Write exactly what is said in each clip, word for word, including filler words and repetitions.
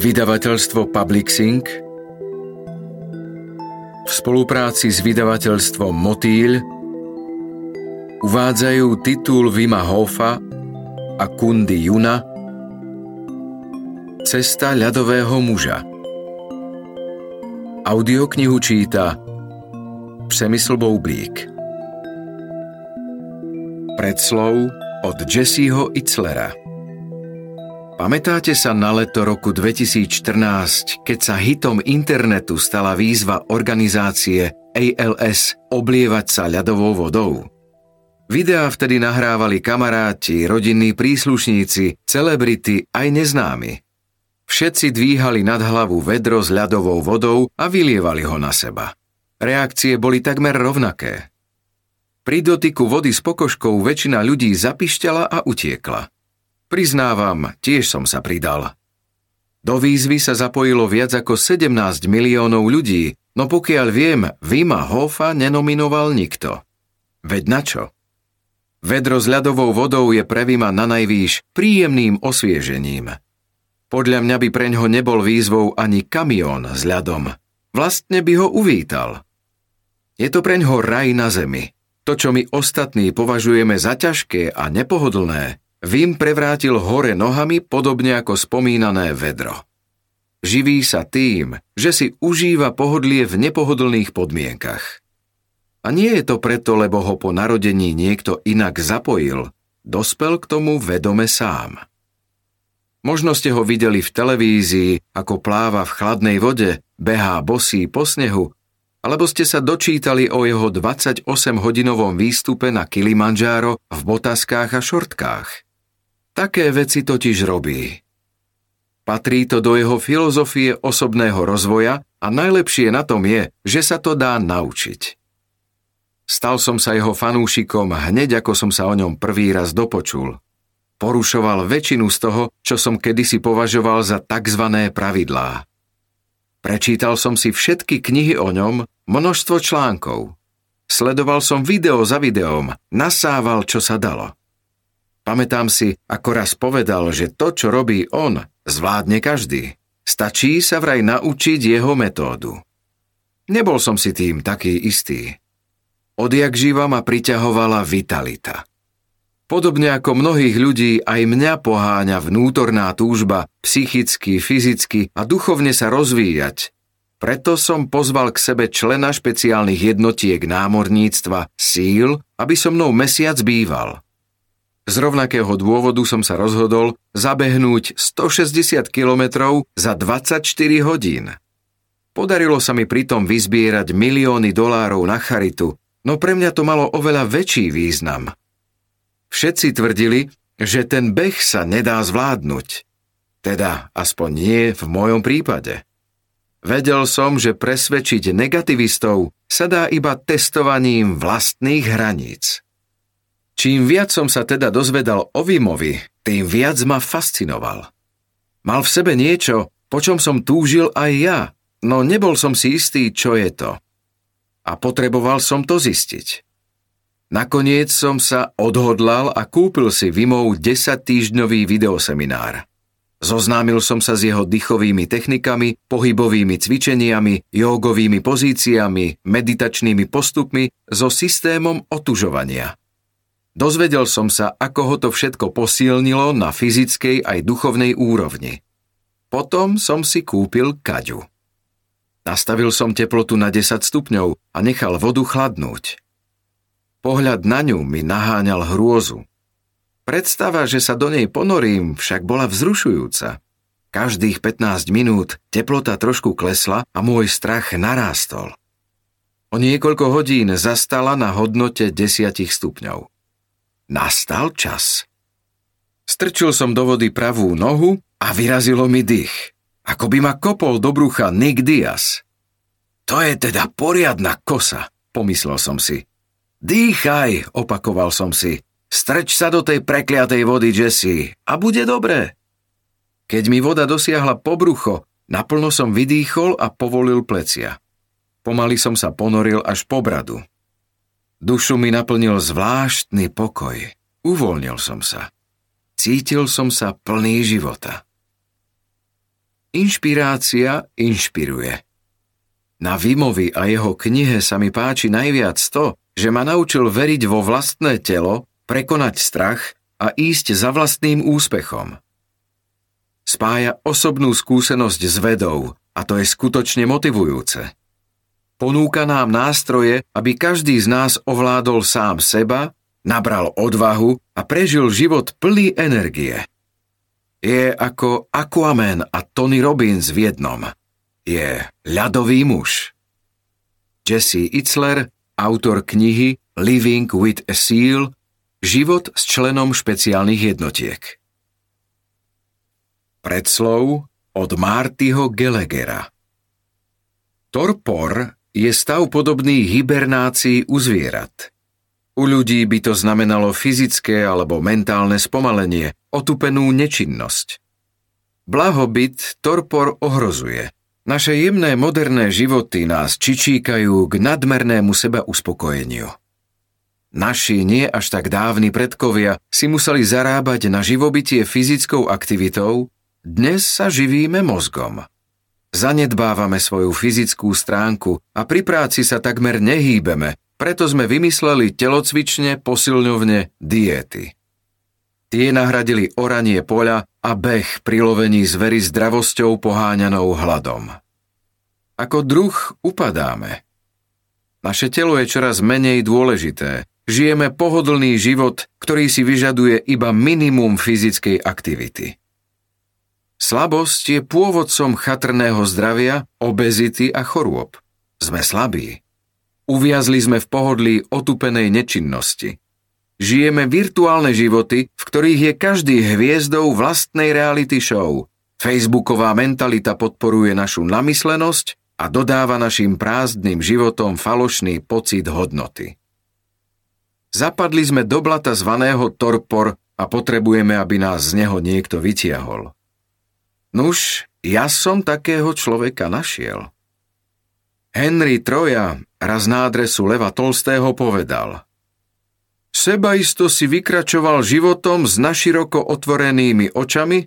vydavateľstvo Publixing v spolupráci s vydavateľstvom Motýľ uvádzajú titul Wima Hofa a Kundiuna Cesta ľadového muža. Audioknihu číta Přemysl Boublík. Predslov od Jesseho Itzlera. Pamätáte sa na leto roku dvetisícštrnásť, keď sa hitom internetu stala výzva organizácie á el es oblievať sa ľadovou vodou? Videá vtedy nahrávali kamaráti, rodinní príslušníci, celebrity aj neznámi. Všetci dvíhali nad hlavu vedro s ľadovou vodou a vylievali ho na seba. Reakcie boli takmer rovnaké. Pri dotyku vody s pokožkou väčšina ľudí zapišťala a utiekla. Priznávam, tiež som sa pridal. Do výzvy sa zapojilo viac ako sedemnásť miliónov ľudí, no pokiaľ viem, Wima Hofa nenominoval nikto. Veď načo? Vedro s ľadovou vodou je pre Wima nanajvýš príjemným osviežením. Podľa mňa by preňho nebol výzvou ani kamión s ľadom. Vlastne by ho uvítal. Je to preňho raj na zemi. To, čo my ostatní považujeme za ťažké a nepohodlné, Wim prevrátil hore nohami podobne ako spomínané vedro. Živí sa tým, že si užíva pohodlie v nepohodlných podmienkach. A nie je to preto, lebo ho po narodení niekto inak zapojil, dospel k tomu vedome sám. Možno ste ho videli v televízii, ako pláva v chladnej vode, behá bosý po snehu, alebo ste sa dočítali o jeho dvadsaťosemhodinovom výstupe na Kilimanjaro v botaskách a šortkách. Také veci totiž robí. Patrí to do jeho filozofie osobného rozvoja a najlepšie na tom je, že sa to dá naučiť. Stal som sa jeho fanúšikom hneď, ako som sa o ňom prvý raz dopočul. Porušoval väčšinu z toho, čo som kedysi považoval za takzvané pravidlá. Prečítal som si všetky knihy o ňom, množstvo článkov. Sledoval som video za videom, nasával, čo sa dalo. Pamätám si, ako raz povedal, že to, čo robí on, zvládne každý. Stačí sa vraj naučiť jeho metódu. Nebol som si tým taký istý. Odjakživa ma priťahovala vitalita. Podobne ako mnohých ľudí, aj mňa poháňa vnútorná túžba psychicky, fyzicky a duchovne sa rozvíjať. Preto som pozval k sebe člena špeciálnych jednotiek námorníctva SEAL, aby so mnou mesiac býval. Z rovnakého dôvodu som sa rozhodol zabehnúť stošesťdesiat kilometrov za dvadsaťštyri hodín. Podarilo sa mi pritom vyzbierať milióny dolárov na charitu, no pre mňa to malo oveľa väčší význam. Všetci tvrdili, že ten beh sa nedá zvládnuť. Teda aspoň nie v mojom prípade. Vedel som, že presvedčiť negativistov sa dá iba testovaním vlastných hraníc. Čím viac som sa teda dozvedal o Wimovi, tým viac ma fascinoval. Mal v sebe niečo, po čom som túžil aj ja, no nebol som si istý, čo je to. A potreboval som to zistiť. Nakoniec som sa odhodlal a kúpil si Wimov desaťtýždňový videoseminár. Zoznámil som sa s jeho dýchovými technikami, pohybovými cvičeniami, jógovými pozíciami, meditačnými postupmi, so systémom otužovania. Dozvedel som sa, ako ho to všetko posilnilo na fyzickej aj duchovnej úrovni. Potom som si kúpil kaďu. Nastavil som teplotu na desať stupňov a nechal vodu chladnúť. Pohľad na ňu mi naháňal hrôzu. Predstava, že sa do nej ponorím, však bola vzrušujúca. Každých pätnásť minút teplota trošku klesla a môj strach narástol. O niekoľko hodín zastala na hodnote desať stupňov. Nastal čas. Strčil som do vody pravú nohu a vyrazilo mi dých. Ako by ma kopol do brucha Nick Diaz. To je teda poriadna kosa, pomyslel som si. Dýchaj, opakoval som si. Strč sa do tej prekliatej vody, Jesse, a bude dobré. Keď mi voda dosiahla po brucho, naplno som vydýchol a povolil plecia. Pomaly som sa ponoril až po bradu. Dušu mi naplnil zvláštny pokoj. Uvoľnil som sa. Cítil som sa plný života. Inšpirácia inšpiruje. Na Wimovi a jeho knihe sa mi páči najviac to, že ma naučil veriť vo vlastné telo, prekonať strach a ísť za vlastným úspechom. Spája osobnú skúsenosť s vedou a to je skutočne motivujúce. Ponúka nám nástroje, aby každý z nás ovládol sám seba, nabral odvahu a prežil život plný energie. Je ako Aquaman a Tony Robbins v jednom. Je ľadový muž. Jesse Itzler, autor knihy Living with a Seal, život s členom špeciálnych jednotiek. Predslov od Martyho Gallaghera. Torpor je stav podobný hibernácii u zvierat. U ľudí by to znamenalo fyzické alebo mentálne spomalenie, otupenú nečinnosť. Blahobyt torpor ohrozuje. Naše jemné moderné životy nás čičíkajú k nadmernému sebauspokojeniu. Naši nie až tak dávni predkovia si museli zarábať na živobytie fyzickou aktivitou, dnes sa živíme mozgom. Zanedbávame svoju fyzickú stránku a pri práci sa takmer nehýbeme, preto sme vymysleli telocvične, posilňovne, diéty. Tie nahradili oranie poľa a beh pri lovení zveri zdravosťou poháňanou hladom. Ako druh upadáme. Naše telo je čoraz menej dôležité. Žijeme pohodlný život, ktorý si vyžaduje iba minimum fyzickej aktivity. Slabosť je pôvodcom chatrného zdravia, obezity a chorôb. Sme slabí. Uviazli sme v pohodlí otupenej nečinnosti. Žijeme virtuálne životy, v ktorých je každý hviezdou vlastnej reality show. Facebooková mentalita podporuje našu namyslenosť a dodáva našim prázdnym životom falošný pocit hodnoty. Zapadli sme do blata zvaného torpor a potrebujeme, aby nás z neho niekto vytiahol. Nuž, ja som takého človeka našiel. Henry Troja raz na adresu Leva Tolstého povedal: Sebaisto si vykračoval životom s naširoko otvorenými očami,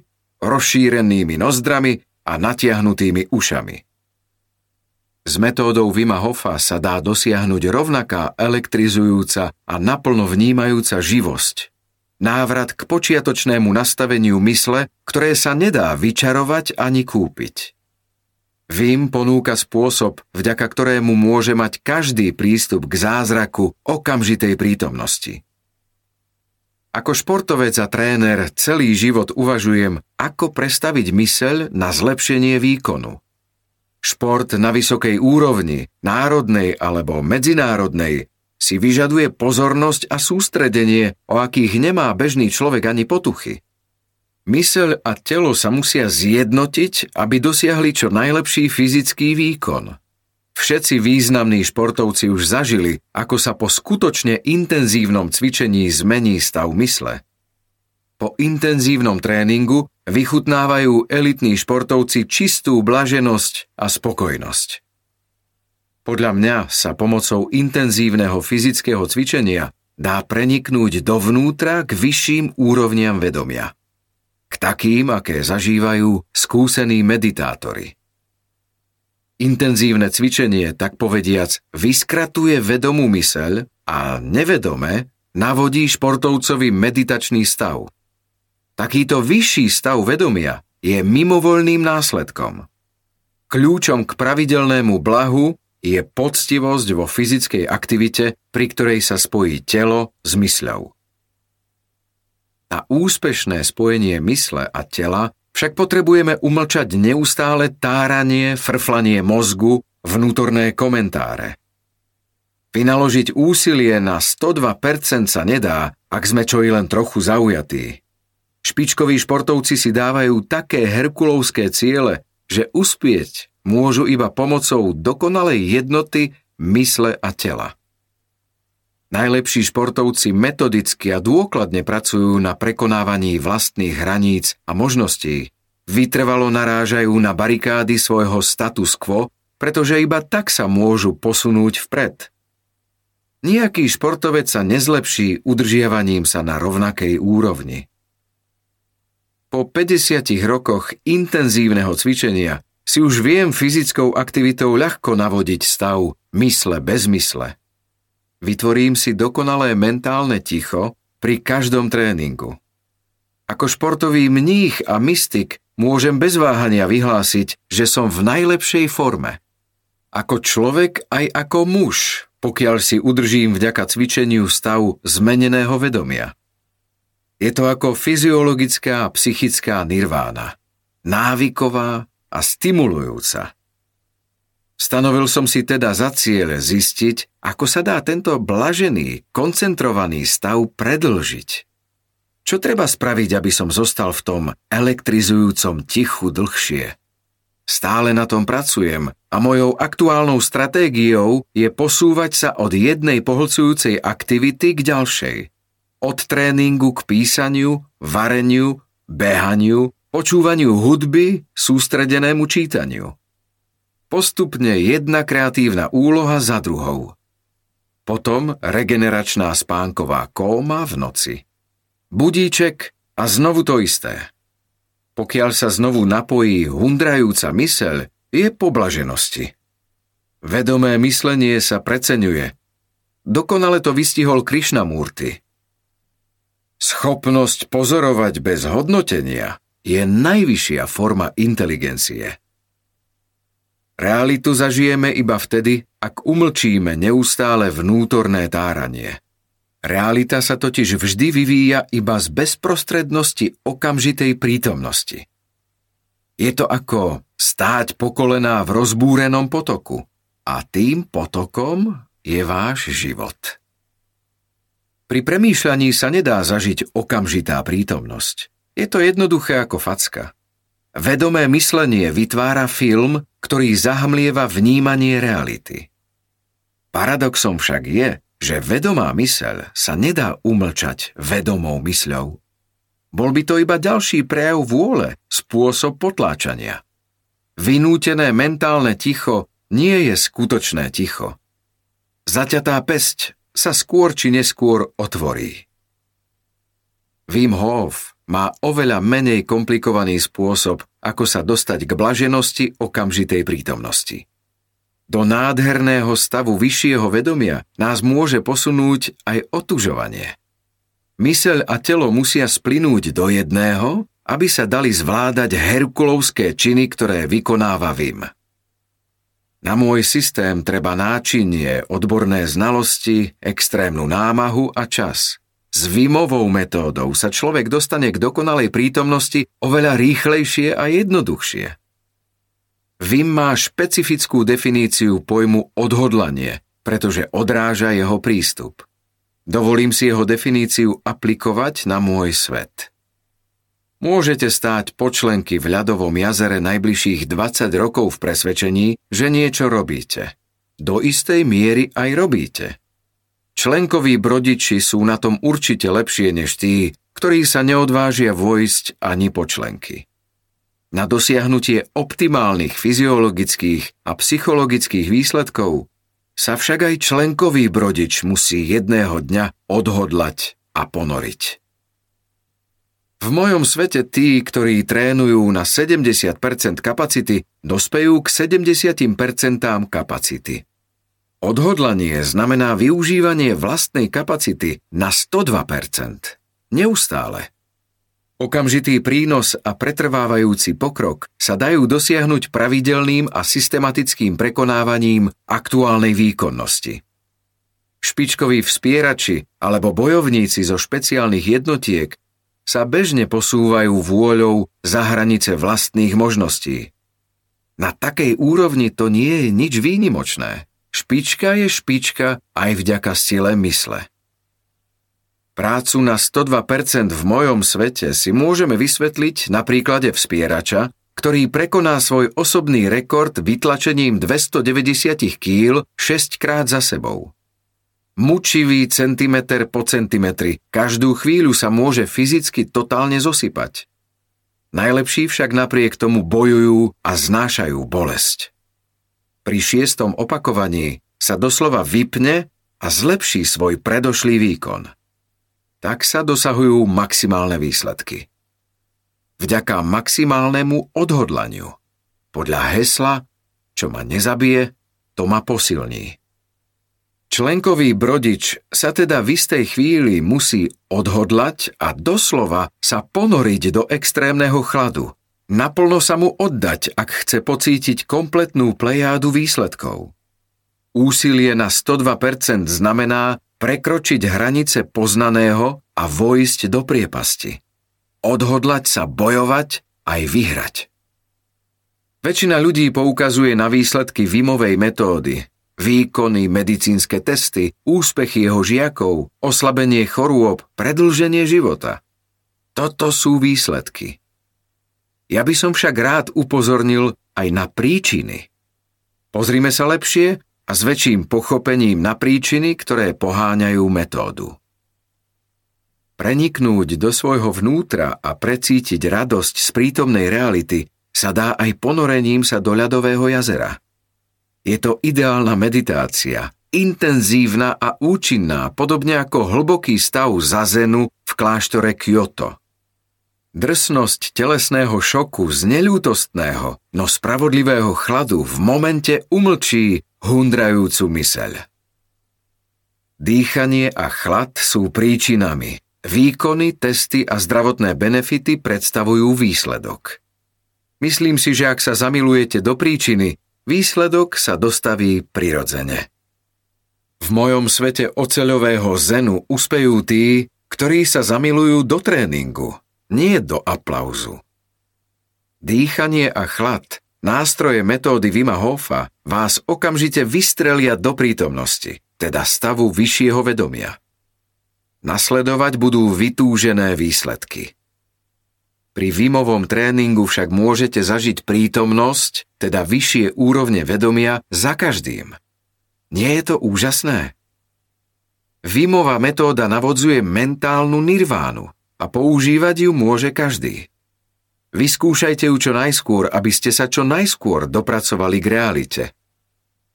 rozšírenými nozdrami a natiahnutými ušami. S metódou Wima Hofa sa dá dosiahnuť rovnaká elektrizujúca a naplno vnímajúca živosť. Návrat k počiatočnému nastaveniu mysle, ktoré sa nedá vyčarovať ani kúpiť. Wim ponúka spôsob, vďaka ktorému môže mať každý prístup k zázraku okamžitej prítomnosti. Ako športovec a tréner celý život uvažujem, ako prestaviť myseľ na zlepšenie výkonu. Šport na vysokej úrovni, národnej alebo medzinárodnej, si vyžaduje pozornosť a sústredenie, o akých nemá bežný človek ani potuchy. Myseľ a telo sa musia zjednotiť, aby dosiahli čo najlepší fyzický výkon. Všetci významní športovci už zažili, ako sa po skutočne intenzívnom cvičení zmení stav mysle. Po intenzívnom tréningu vychutnávajú elitní športovci čistú blaženosť a spokojnosť. Podľa mňa sa pomocou intenzívneho fyzického cvičenia dá preniknúť dovnútra k vyšším úrovniam vedomia. K takým, aké zažívajú skúsení meditátori. Intenzívne cvičenie, tak povediac, vyskratuje vedomú myseľ a nevedome navodí športovcovi meditačný stav. Takýto vyšší stav vedomia je mimovoľným následkom. Kľúčom k pravidelnému blahu je poctivosť vo fyzickej aktivite, pri ktorej sa spojí telo s mysľou. Na úspešné spojenie mysle a tela však potrebujeme umlčať neustále táranie, frflanie mozgu, vnútorné komentáre. Vynaložiť úsilie na sto dva percent sa nedá, ak sme čo i len trochu zaujatí. Špičkoví športovci si dávajú také herkulovské ciele, že uspieť môžu iba pomocou dokonalej jednoty mysle a tela. Najlepší športovci metodicky a dôkladne pracujú na prekonávaní vlastných hraníc a možností. Vytrvalo narážajú na barikády svojho status quo, pretože iba tak sa môžu posunúť vpred. Nijaký športovec sa nezlepší udržiavaním sa na rovnakej úrovni. Po päťdesiatich rokoch intenzívneho cvičenia si už viem fyzickou aktivitou ľahko navodiť stav mysle bez mysle. Vytvorím si dokonalé mentálne ticho pri každom tréningu. Ako športový mních a mystik môžem bez váhania vyhlásiť, že som v najlepšej forme. Ako človek aj ako muž, pokiaľ si udržím vďaka cvičeniu stav zmeneného vedomia. Je to ako fyziologická a psychická nirvána, návyková a stimulujúca. Stanovil som si teda za cieľ zistiť, ako sa dá tento blažený, koncentrovaný stav predĺžiť. Čo treba spraviť, aby som zostal v tom elektrizujúcom tichu dlhšie? Stále na tom pracujem a mojou aktuálnou stratégiou je posúvať sa od jednej pohĺcujúcej aktivity k ďalšej. Od tréningu k písaniu, vareniu, behaniu, počúvaniu hudby, sústredenému čítaniu. Postupne jedna kreatívna úloha za druhou. Potom regeneračná spánková kóma v noci. Budíček a znovu to isté. Pokiaľ sa znovu napojí hundrajúca myseľ, je po blaženosti. Vedomé myslenie sa preceňuje. Dokonale to vystihol Krishnamurti. Schopnosť pozorovať bez hodnotenia je najvyššia forma inteligencie. Realitu zažijeme iba vtedy, ak umlčíme neustále vnútorné táranie. Realita sa totiž vždy vyvíja iba z bezprostrednosti okamžitej prítomnosti. Je to ako stáť po kolená v rozbúrenom potoku a tým potokom je váš život. Pri premýšľaní sa nedá zažiť okamžitá prítomnosť. Je to jednoduché ako facka. Vedomé myslenie vytvára film, ktorý zahmlieva vnímanie reality. Paradoxom však je, že vedomá myseľ sa nedá umlčať vedomou mysľou. Bol by to iba ďalší prejav vôle, spôsob potláčania. Vynútené mentálne ticho nie je skutočné ticho. Zaťatá päsť sa skôr či neskôr otvorí. Wim Hof má oveľa menej komplikovaný spôsob, ako sa dostať k blaženosti okamžitej prítomnosti. Do nádherného stavu vyššieho vedomia nás môže posunúť aj otužovanie. Myseľ a telo musia splynúť do jedného, aby sa dali zvládať herkulovské činy, ktoré vykonáva Wim. Na môj systém treba náčinie, odborné znalosti, extrémnu námahu a čas. S Wimovou metódou sa človek dostane k dokonalej prítomnosti oveľa rýchlejšie a jednoduchšie. Wim má špecifickú definíciu pojmu odhodlanie, pretože odráža jeho prístup. Dovolím si jeho definíciu aplikovať na môj svet. Môžete stáť počlenky v ľadovom jazere najbližších dvadsať rokov v presvedčení, že niečo robíte. Do istej miery aj robíte. Členkoví brodiči sú na tom určite lepšie než tí, ktorí sa neodvážia vojsť ani počlenky. Na dosiahnutie optimálnych fyziologických a psychologických výsledkov sa však aj členkový brodič musí jedného dňa odhodlať a ponoriť. V mojom svete tí, ktorí trénujú na sedemdesiat percent kapacity, dospejú k sedemdesiat percent kapacity. Odhodlanie znamená využívanie vlastnej kapacity na sto dva percent. Neustále. Okamžitý prínos a pretrvávajúci pokrok sa dajú dosiahnuť pravidelným a systematickým prekonávaním aktuálnej výkonnosti. Špičkoví vzpierači alebo bojovníci zo špeciálnych jednotiek sa bežne posúvajú vôľou za hranice vlastných možností. Na takej úrovni to nie je nič výnimočné. Špička je špička aj vďaka sile mysle. Prácu na sto dva percent v mojom svete si môžeme vysvetliť na príklade vzpierača, ktorý prekoná svoj osobný rekord vytlačením dvestodeväťdesiat kíl šesťkrát za sebou. Mučivý centimeter po centimetri, každú chvíľu sa môže fyzicky totálne zosypať. Najlepší však napriek tomu bojujú a znášajú bolesť. Pri šiestom opakovaní sa doslova vypne a zlepší svoj predošlý výkon. Tak sa dosahujú maximálne výsledky. vďaka maximálnemu odhodlaniu. Podľa hesla, čo ma nezabije, to ma posilní. Členkový brodič sa teda v istej chvíli musí odhodlať a doslova sa ponoriť do extrémneho chladu. Naplno sa mu oddať, ak chce pocítiť kompletnú plejádu výsledkov. Úsilie na sto dva percent znamená prekročiť hranice poznaného a vojsť do priepasti. Odhodlať sa bojovať aj vyhrať. Väčšina ľudí poukazuje na výsledky Wimovej metódy, výkony, medicínske testy, úspechy jeho žiakov, oslabenie chorôb, predĺženie života. Toto sú výsledky. Ja by som však rád upozornil aj na príčiny. Pozrime sa lepšie a s väčším pochopením na príčiny, ktoré poháňajú metódu. Preniknúť do svojho vnútra a precítiť radosť z prítomnej reality sa dá aj ponorením sa do ľadového jazera. Je to ideálna meditácia, intenzívna a účinná, podobne ako hlboký stav zazenu v kláštore Kyoto. Drsnosť telesného šoku z neľútostného, no spravodlivého chladu v momente umlčí hundrajúcu myseľ. Dýchanie a chlad sú príčinami. Výkony, testy a zdravotné benefity predstavujú výsledok. Myslím si, že ak sa zamilujete do príčiny, výsledok sa dostaví prirodzene. V mojom svete oceľového zenu uspejú tí, ktorí sa zamilujú do tréningu, nie do aplauzu. Dýchanie a chlad, nástroje metódy Wima Hofa, vás okamžite vystrelia do prítomnosti, teda stavu vyššieho vedomia. Nasledovať budú vytúžené výsledky. Pri Wimovom tréningu však môžete zažiť prítomnosť, teda vyššie úrovne vedomia, za každým. Nie je to úžasné? Wimová metóda navodzuje mentálnu nirvánu a používať ju môže každý. Vyskúšajte ju čo najskôr, aby ste sa čo najskôr dopracovali k realite.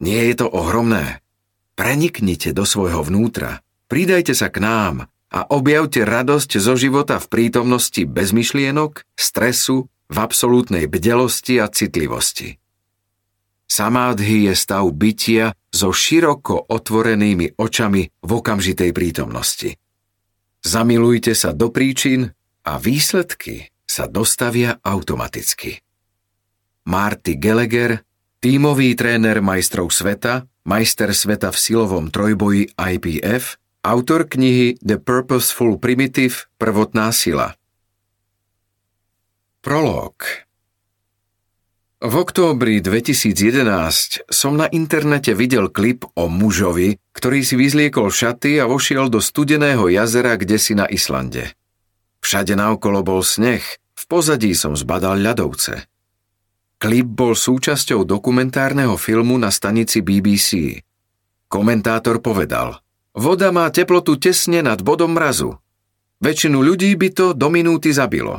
Nie je to ohromné? Preniknite do svojho vnútra, pridajte sa k nám a objavte radosť zo života v prítomnosti bez myšlienok, stresu, v absolútnej bdelosti a citlivosti. Samádhi je stav bytia so široko otvorenými očami v okamžitej prítomnosti. Zamilujte sa do príčin a výsledky sa dostavia automaticky. Marty Gallagher, tímový tréner majstrov sveta, majster sveta v silovom trojboji I P F, autor knihy The Purposeful Primitive, prvotná sila. Prolog. V októbri dvetisíc jedenásť som na internete videl klip o mužovi, ktorý si vyzliekol šaty a vošiel do studeného jazera kdesi na Islande. Všade naokolo bol sneh, v pozadí som zbadal ľadovce. Klip bol súčasťou dokumentárneho filmu na stanici B B C. Komentátor povedal: voda má teplotu tesne nad bodom mrazu. Väčšinu ľudí by to do minúty zabilo.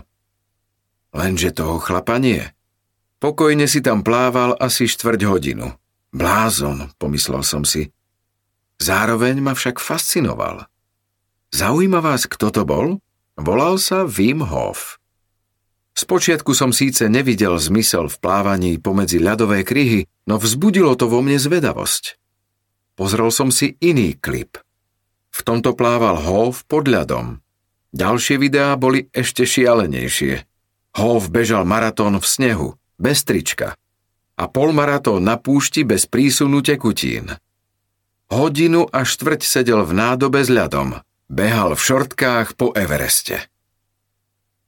Lenže toho chlapa nie. Pokojne si tam plával asi štvrť hodinu. Blázon, pomyslel som si. Zároveň ma však fascinoval. Zaujíma vás, kto to bol? Volal sa Wim Hof. Spočiatku som síce nevidel zmysel v plávaní pomedzi ľadové kryhy, no vzbudilo to vo mne zvedavosť. Pozrel som si iný klip. V tomto plával Hof pod ľadom. Ďalšie videá boli ešte šialenejšie. Hof bežal maratón v snehu, bez trička. A polmaratón na púšti bez prísunu tekutín. Hodinu a štvrť sedel v nádobe s ľadom. Behal v šortkách po Evereste.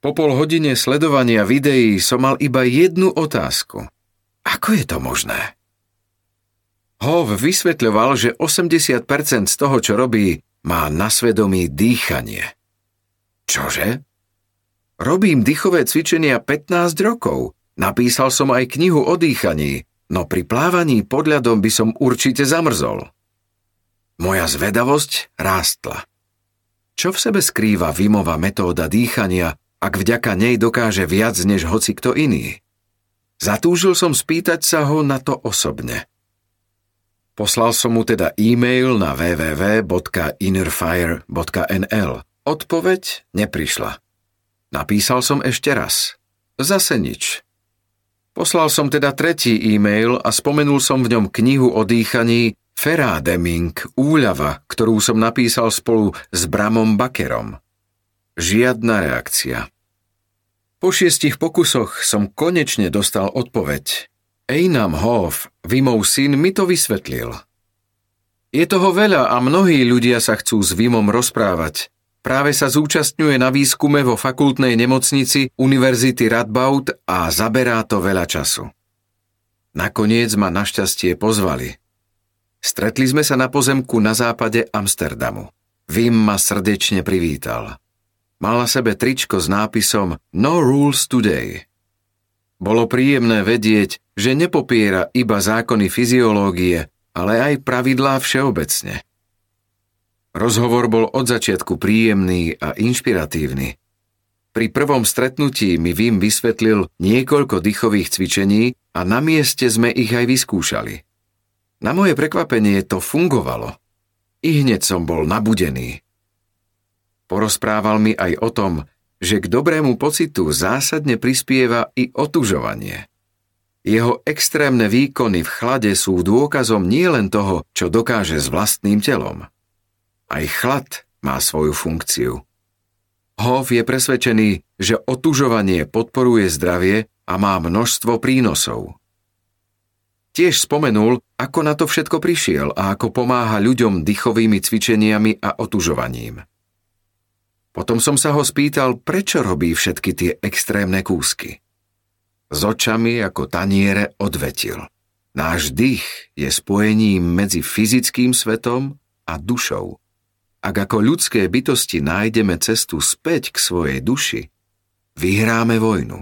Po pol hodine sledovania videí som mal iba jednu otázku. Ako je to možné? Hof vysvetľoval, že osemdesiat percent z toho, čo robí, má na svedomí dýchanie. Čože? Robím dýchové cvičenia pätnásť rokov. Napísal som aj knihu o dýchaní, no pri plávaní pod ľadom by som určite zamrzol. Moja zvedavosť rástla. Čo v sebe skrýva Wimova metóda dýchania, ak vďaka nej dokáže viac než hoci kto iný? Zatúžil som spýtať sa ho na to osobne. Poslal som mu teda e-mail na w w w bodka innerfire bodka n l. Odpoveď neprišla. Napísal som ešte raz. Zase nič. Poslal som teda tretí e-mail a spomenul som v ňom knihu o dýchaní Ferá Deming, Úľava, ktorú som napísal spolu s Bramom Bakerom. Žiadna reakcia. Po šiestich pokusoch som konečne dostal odpoveď. Wim Hof, Wimov syn, mi to vysvetlil. Je toho veľa a mnohí ľudia sa chcú s Wimom rozprávať. Práve sa zúčastňuje na výskume vo fakultnej nemocnici Univerzity Radboud a zaberá to veľa času. Nakoniec ma našťastie pozvali. Stretli sme sa na pozemku na západe Amsterdamu. Wim ma srdečne privítal. Mal na sebe tričko s nápisom No Rules Today. Bolo príjemné vedieť, že nepopiera iba zákony fyziológie, ale aj pravidlá všeobecne. Rozhovor bol od začiatku príjemný a inšpiratívny. Pri prvom stretnutí mi Wim vysvetlil niekoľko dýchových cvičení a na mieste sme ich aj vyskúšali. Na moje prekvapenie to fungovalo. I hneď som bol nabudený. Porozprával mi aj o tom, že k dobrému pocitu zásadne prispieva i otužovanie. Jeho extrémne výkony v chlade sú dôkazom nielen toho, čo dokáže s vlastným telom. Aj chlad má svoju funkciu. Hof je presvedčený, že otužovanie podporuje zdravie a má množstvo prínosov. Tiež spomenul, ako na to všetko prišiel a ako pomáha ľuďom dýchovými cvičeniami a otužovaním. Potom som sa ho spýtal, prečo robí všetky tie extrémne kúsky. S očami ako taniere odvetil. Náš dých je spojením medzi fyzickým svetom a dušou. Ak ako ľudské bytosti nájdeme cestu späť k svojej duši, vyhráme vojnu.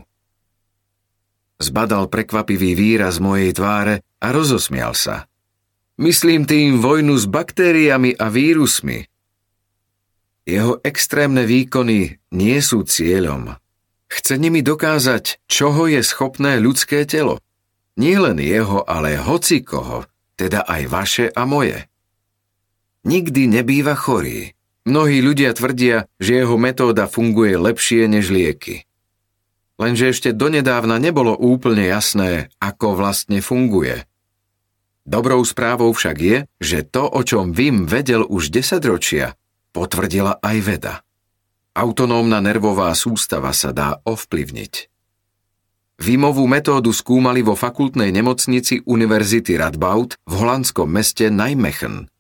Zbadal prekvapivý výraz mojej tváre a rozosmial sa. Myslím tým vojnu s baktériami a vírusmi. Jeho extrémne výkony nie sú cieľom. Chce nimi dokázať, čoho je schopné ľudské telo. Nie len jeho, ale hocikoho, teda aj vaše a moje. Nikdy nebýva chorý. Mnohí ľudia tvrdia, že jeho metóda funguje lepšie než lieky. Lenže ešte donedávna nebolo úplne jasné, ako vlastne funguje. Dobrou správou však je, že to, o čom Wim vedel už desaťročia, potvrdila aj veda. Autonómna nervová sústava sa dá ovplyvniť. Wimovú metódu skúmali vo fakultnej nemocnici Univerzity Radboud v holandskom meste Nijmegen.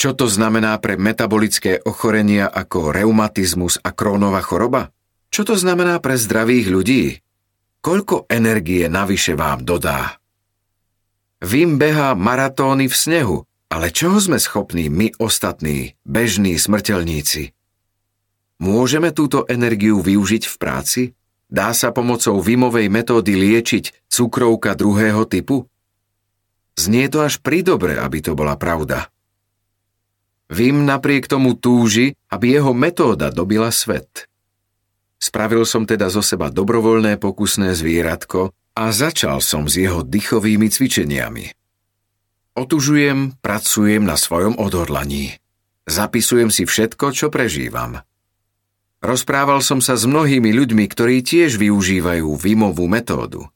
Čo to znamená pre metabolické ochorenia ako reumatizmus a Crohnova choroba? Čo to znamená pre zdravých ľudí? Koľko energie navyše vám dodá? Wim behá maratóny v snehu, ale čoho sme schopní my ostatní, bežní smrteľníci? Môžeme túto energiu využiť v práci? Dá sa pomocou Wimovej metódy liečiť cukrovka druhého typu? Znie to až pridobre, aby to bola pravda. Wim napriek tomu túži, aby jeho metóda dobila svet. Spravil som teda zo seba dobrovoľné pokusné zvieratko a začal som s jeho dýchovými cvičeniami. Otužujem, pracujem na svojom odhodlaní. Zapisujem si všetko, čo prežívam. Rozprával som sa s mnohými ľuďmi, ktorí tiež využívajú Wimovú metódu.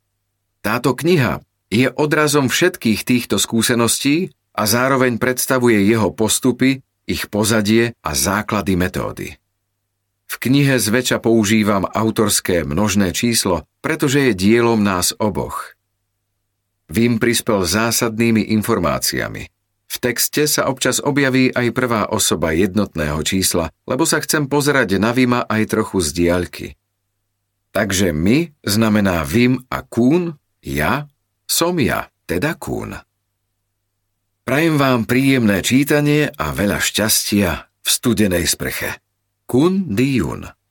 Táto kniha je odrazom všetkých týchto skúseností a zároveň predstavuje jeho postupy, ich pozadie a základy metódy. V knihe zväčša používam autorské množné číslo, pretože je dielom nás oboch. Wim prispel zásadnými informáciami. V texte sa občas objaví aj prvá osoba jednotného čísla, lebo sa chcem pozerať na Wima aj trochu z diaľky. Takže my znamená Wim a Koen, ja som ja, teda Koen. Prajem vám príjemné čítanie a veľa šťastia v studenej sprche. Kundiun.